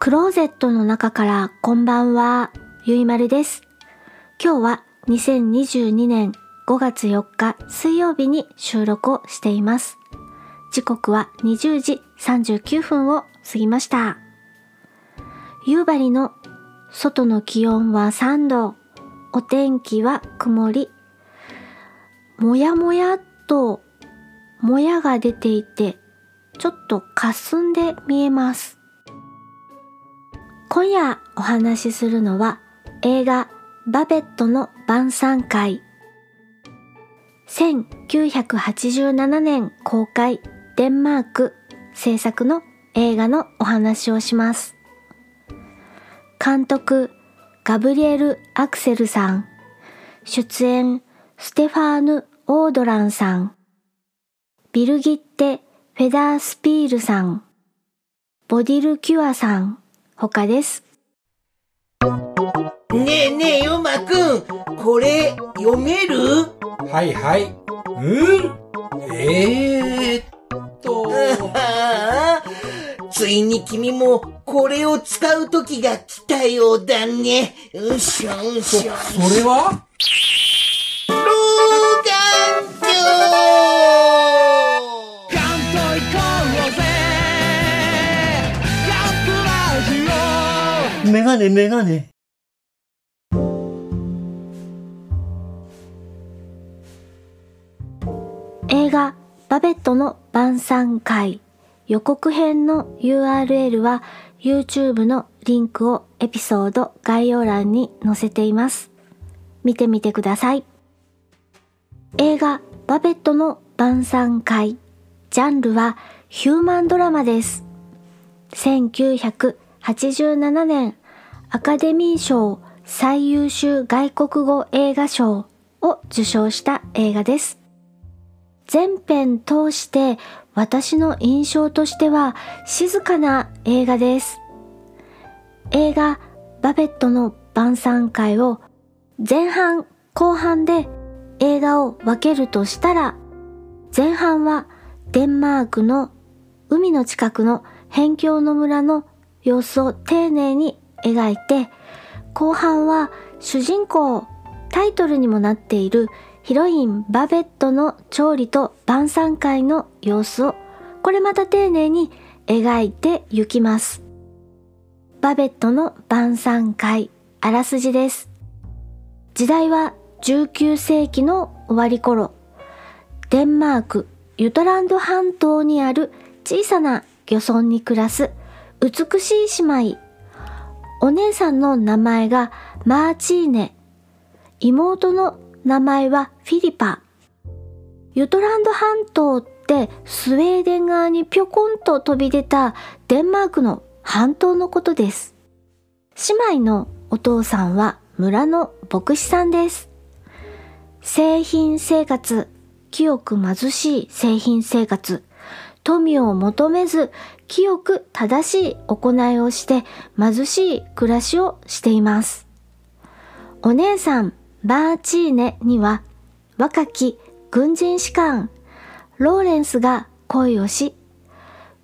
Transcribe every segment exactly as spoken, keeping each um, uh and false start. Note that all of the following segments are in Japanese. クローゼットの中からこんばんは、ゆいまるです。今日はにせんにじゅうにねんごがつよっか水曜日に収録をしています。時刻はにじゅうじさんじゅうきゅうふんを過ぎました。夕張の外の気温はさんど、お天気は曇り、もやもやっともやが出ていて、ちょっと霞んで見えます。今夜お話しするのは映画バベットの晩餐会、せんきゅうひゃくはちじゅうななねん公開、デンマーク制作の映画のお話をします。監督ガブリエル・アクセルさん、出演ステファーヌ・オードランさん、ビルギッテ・フェダースピールさん、ボディル・キュアさん他です。ねえねえ、ヨマくん、これ読める？はいはい。うん？えーっと。ついに君もこれを使う時が来たようだね。うんしょうんしょ。そ、それは？メガネメガネ。映画バベットの晩餐会予告編の ユーアールエル は YouTube のリンクをエピソード概要欄に載せています。見てみてください。映画バベットの晩餐会、ジャンルはヒューマンドラマです。せんきゅうひゃくはちじゅうななねんアカデミー賞最優秀外国語映画賞を受賞した映画です。全編通して私の印象としては静かな映画です。映画バベットの晩餐会を前半後半で映画を分けるとしたら、前半はデンマークの海の近くの辺境の村の様子を丁寧に描いて、後半は主人公タイトルにもなっているヒロインバベットの調理と晩餐会の様子をこれまた丁寧に描いていきます。バベットの晩餐会、あらすじです。時代はじゅうきゅうせいきの終わり頃、デンマークユトランド半島にある小さな漁村に暮らす美しい姉妹、お姉さんの名前がマーチーネ、妹の名前はフィリパ。ユトランド半島ってスウェーデン側にぴょこんと飛び出たデンマークの半島のことです。姉妹のお父さんは村の牧師さんです。清貧生活、清く貧しい清貧生活、富を求めず清く正しい行いをして貧しい暮らしをしています。お姉さんバーチーネには若き軍人士官ローレンスが恋をし、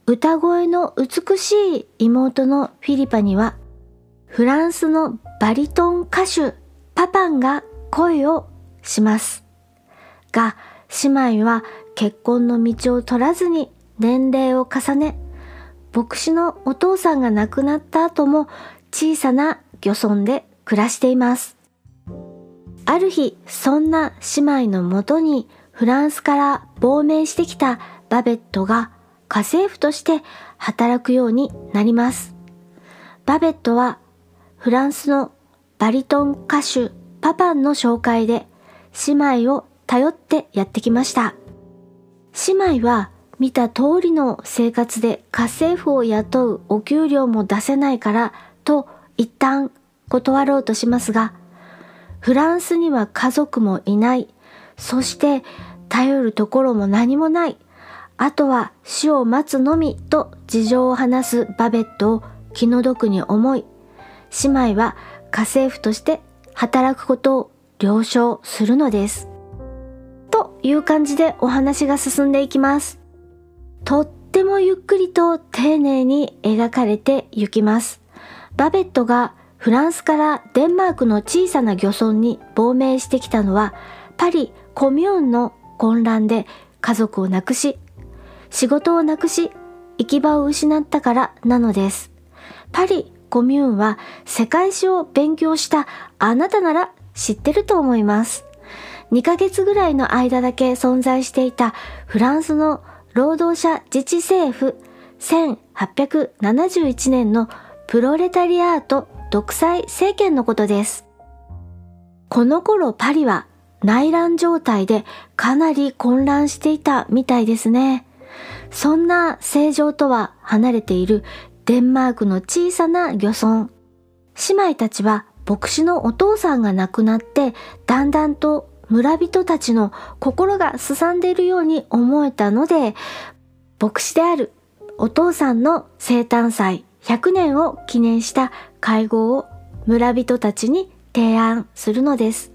歌声の美しい妹のフィリパにはフランスのバリトン歌手パパンが恋をしますが、姉妹は結婚の道を取らずに年齢を重ね、牧師のお父さんが亡くなった後も小さな漁村で暮らしています。ある日、そんな姉妹のもとにフランスから亡命してきたバベットが家政婦として働くようになります。バベットはフランスのバリトン歌手パパンの紹介で姉妹を頼ってやってきました。姉妹は見た通りの生活で家政婦を雇うお給料も出せないからと一旦断ろうとしますが、フランスには家族もいない、そして頼るところも何もない、あとは死を待つのみと事情を話すバベットを気の毒に思い、姉妹は家政婦として働くことを了承するのです。という感じでお話が進んでいきます。とってもゆっくりと丁寧に描かれていきます。バベットがフランスからデンマークの小さな漁村に亡命してきたのは、パリコミューンの混乱で家族を亡くし、仕事をなくし、行き場を失ったからなのです。パリコミューンは世界史を勉強したあなたなら知ってると思います。にかげつぐらいの間だけ存在していたフランスの労働者自治政府、せんはっぴゃくななじゅういちねんのプロレタリアート独裁政権のことです。この頃パリは内乱状態でかなり混乱していたみたいですね。そんな正常とは離れているデンマークの小さな漁村。姉妹たちは牧師のお父さんが亡くなって、だんだんと村人たちの心がすさんでいるように思えたので、牧師であるお父さんの生誕祭ひゃくねんを記念した会合を村人たちに提案するのです。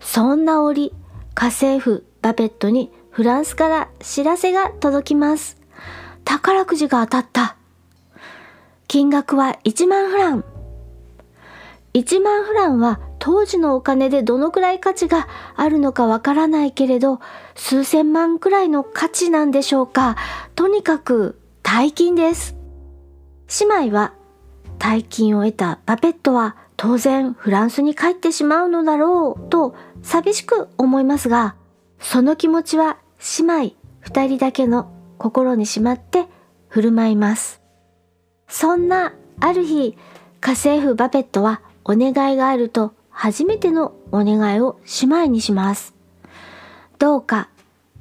そんな折、家政婦バベットにフランスから知らせが届きます。宝くじが当たった。金額はいちまんフラン。いちまんフランは当時のお金でどのくらい価値があるのかわからないけれど、数千万くらいの価値なんでしょうか。とにかく大金です。姉妹は大金を得たバベットは当然フランスに帰ってしまうのだろうと寂しく思いますが、その気持ちは姉妹二人だけの心にしまって振る舞います。そんなある日、家政婦バベットはお願いがあると初めてのお願いを姉妹にします。どうか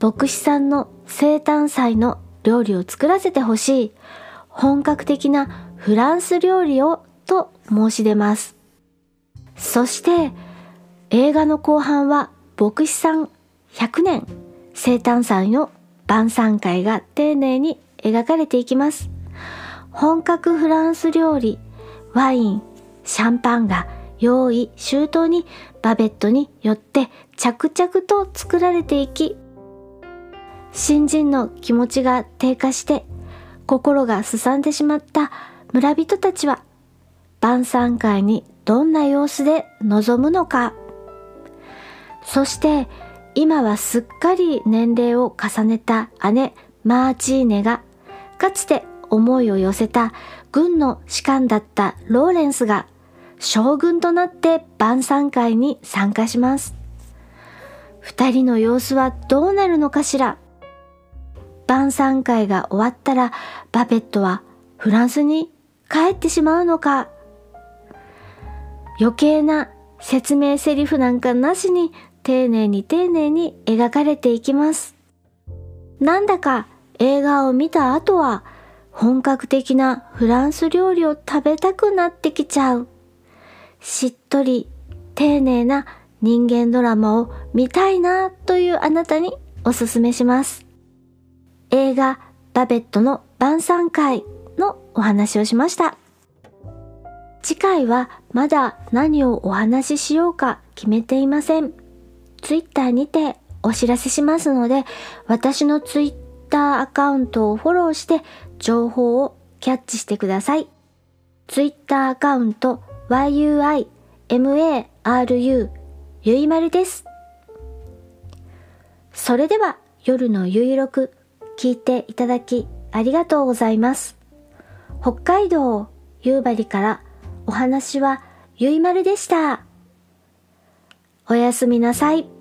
牧師さんの生誕祭の料理を作らせてほしい。本格的なフランス料理をと申し出ます。そして映画の後半は牧師さんひゃくねん生誕祭の晩餐会が丁寧に描かれていきます。本格フランス料理、ワイン、シャンパンが用意周到にバベットによって着々と作られていき、新人の気持ちが低下して心がすさんでしまった村人たちは晩餐会にどんな様子で臨むのか。そして今はすっかり年齢を重ねた姉マーチーネが、かつて思いを寄せた軍の士官だったローレンスが将軍となって晩餐会に参加します。二人の様子はどうなるのかしら。晩餐会が終わったらバベットはフランスに帰ってしまうのか。余計な説明セリフなんかなしに丁寧に丁寧に描かれていきます。なんだか映画を見た後は本格的なフランス料理を食べたくなってきちゃう。しっとり丁寧な人間ドラマを見たいなというあなたにおすすめします。映画バベットの晩餐会のお話をしました。次回はまだ何をお話ししようか決めていません。ツイッターにてお知らせしますので、私のツイッターアカウントをフォローして情報をキャッチしてください。ツイッターアカウント ワイユーアイエムエーアールユー ゆいまるです。それでは夜のゆいろく聞いていただきありがとうございます。北海道夕張からお話はゆいまるでした。おやすみなさい。